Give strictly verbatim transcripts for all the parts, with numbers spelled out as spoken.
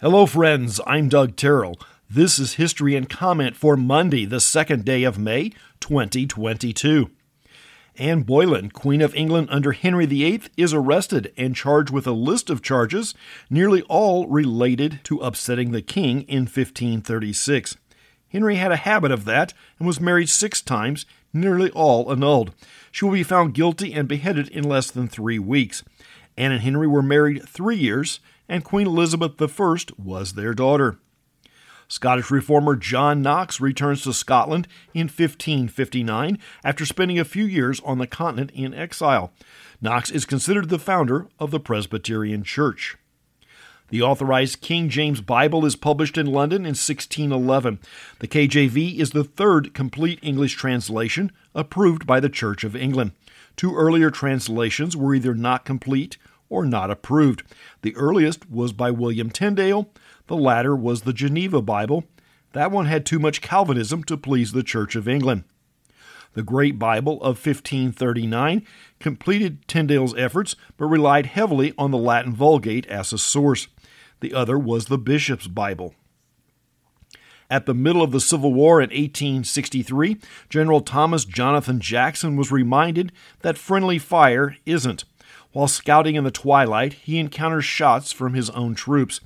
Hello, friends. I'm Doug Tyrrell. This is History and Comment for Monday, the second day of May, twenty twenty-two. Anne Boleyn, Queen of England under Henry the Eighth, is arrested and charged with a list of charges, nearly all related to upsetting the king in fifteen thirty-six. Henry had a habit of that and was married six times, nearly all annulled. She will be found guilty and beheaded in less than three weeks. Anne and Henry were married three years, and Queen Elizabeth the First was their daughter. Scottish reformer John Knox returns to Scotland in fifteen fifty-nine after spending a few years on the continent in exile. Knox is considered the founder of the Presbyterian Church. The Authorized King James Bible is published in London in sixteen eleven. The K J V is the third complete English translation approved by the Church of England. Two earlier translations were either not complete or not approved. The earliest was by William Tyndale. The latter was the Geneva Bible. That one had too much Calvinism to please the Church of England. The Great Bible of fifteen thirty-nine completed Tyndale's efforts, but relied heavily on the Latin Vulgate as a source. The other was the Bishop's Bible. At the middle of the Civil War in eighteen sixty-three, General Thomas Jonathan Jackson was reminded that friendly fire isn't. While scouting in the twilight, he encounters shots from his own troops.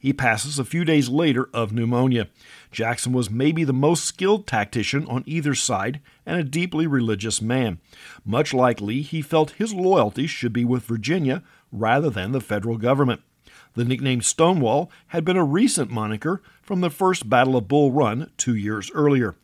He passes a few days later of pneumonia. Jackson was maybe the most skilled tactician on either side and a deeply religious man. Much likely, he felt his loyalty should be with Virginia rather than the federal government. The nickname Stonewall had been a recent moniker from the first Battle of Bull Run two years earlier.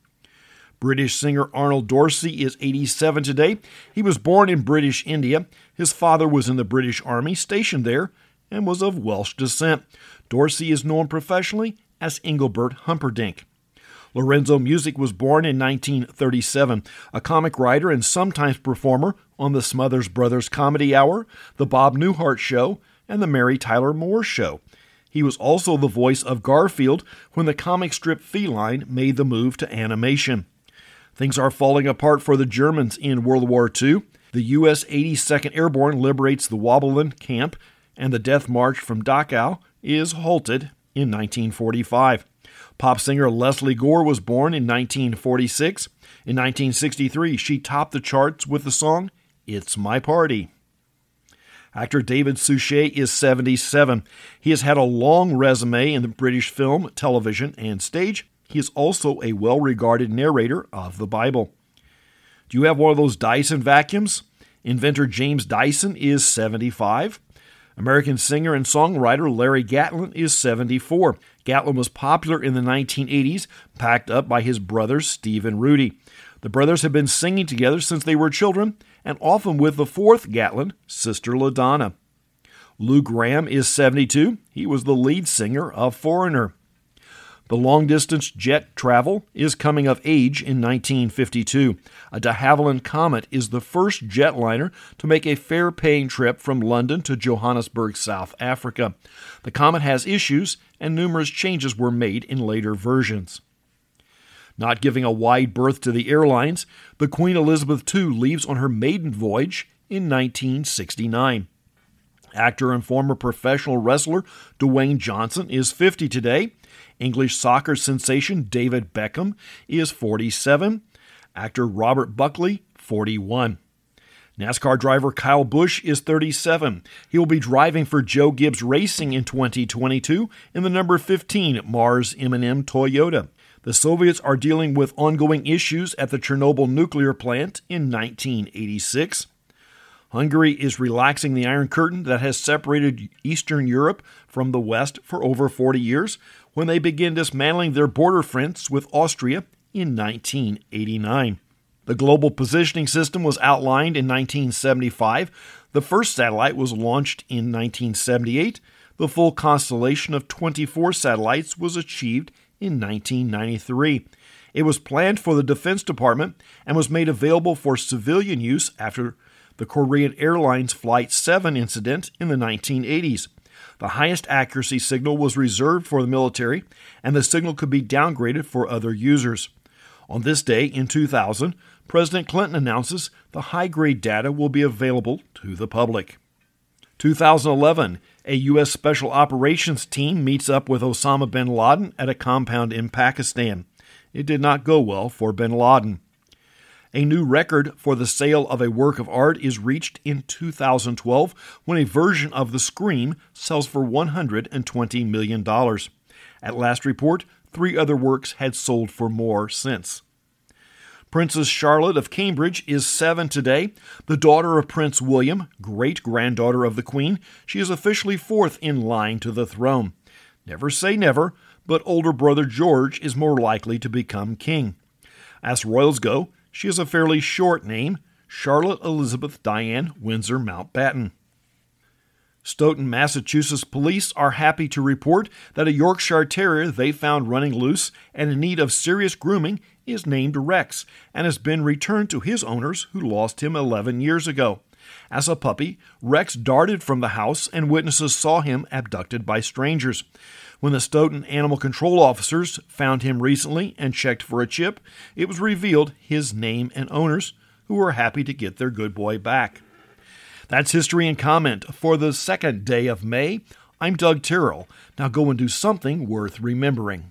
British singer Arnold Dorsey is eighty-seven today. He was born in British India. His father was in the British Army, stationed there, and was of Welsh descent. Dorsey is known professionally as Engelbert Humperdinck. Lorenzo Music was born in nineteen thirty-seven, a comic writer and sometimes performer on the Smothers Brothers Comedy Hour, the Bob Newhart Show, and the Mary Tyler Moore Show. He was also the voice of Garfield when the comic strip Feline made the move to animation. Things are falling apart for the Germans in World War Two. The U S eighty-second Airborne liberates the Wobbelen camp, and the death march from Dachau is halted in nineteen forty-five. Pop singer Leslie Gore was born in nineteen forty-six. In nineteen sixty-three, she topped the charts with the song, It's My Party. Actor David Suchet is seventy-seven. He has had a long resume in the British film, television, and stage. He is also a well-regarded narrator of the Bible. Do you have one of those Dyson vacuums? Inventor James Dyson is seventy-five. American singer and songwriter Larry Gatlin is seventy-four. Gatlin was popular in the nineteen eighties, packed up by his brothers Steve and Rudy. The brothers have been singing together since they were children, and often with the fourth Gatlin, Sister LaDonna. Lou Graham is seventy-two. He was the lead singer of Foreigner. The long-distance jet travel is coming of age in nineteen fifty-two. A de Havilland Comet is the first jetliner to make a fare-paying trip from London to Johannesburg, South Africa. The Comet has issues, and numerous changes were made in later versions. Not giving a wide berth to the airlines, the Queen Elizabeth the Second leaves on her maiden voyage in nineteen sixty-nine. Actor and former professional wrestler Dwayne Johnson is fifty today. English soccer sensation David Beckham is forty-seven. Actor Robert Buckley, forty-one. NASCAR driver Kyle Busch is thirty-seven. He will be driving for Joe Gibbs Racing in twenty twenty-two in the number fifteen Mars M and M Toyota. The Soviets are dealing with ongoing issues at the Chernobyl nuclear plant in nineteen eighty-six. Hungary is relaxing the Iron Curtain that has separated Eastern Europe from the West for over forty years when they began dismantling their border fence with Austria in nineteen eighty-nine. The global positioning system was outlined in nineteen seventy-five. The first satellite was launched in nineteen seventy-eight. The full constellation of twenty-four satellites was achieved in nineteen ninety-three. It was planned for the Defense Department and was made available for civilian use after the Korean Airlines Flight seven incident in the nineteen eighties. The highest accuracy signal was reserved for the military, and the signal could be downgraded for other users. On this day in two thousand, President Clinton announces the high-grade data will be available to the public. twenty eleven, a U S Special Operations team meets up with Osama bin Laden at a compound in Pakistan. It did not go well for bin Laden. A new record for the sale of a work of art is reached in two thousand twelve when a version of The Scream sells for one hundred twenty million dollars. At last report, three other works had sold for more since. Princess Charlotte of Cambridge is seven today, the daughter of Prince William, great-granddaughter of the Queen. She is officially fourth in line to the throne. Never say never, but older brother George is more likely to become king. As royals go, she is a fairly short name, Charlotte Elizabeth Diane Windsor Mountbatten. Stoughton, Massachusetts police are happy to report that a Yorkshire Terrier they found running loose and in need of serious grooming is named Rex and has been returned to his owners who lost him eleven years ago. As a puppy, Rex darted from the house and witnesses saw him abducted by strangers. When the Stoughton Animal Control officers found him recently and checked for a chip, it was revealed his name and owners, who were happy to get their good boy back. That's History in Comment for the second day of May. I'm Doug Tyrrell. Now go and do something worth remembering.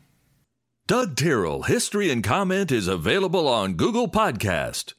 Doug Tyrrell, History in Comment is available on Google Podcast.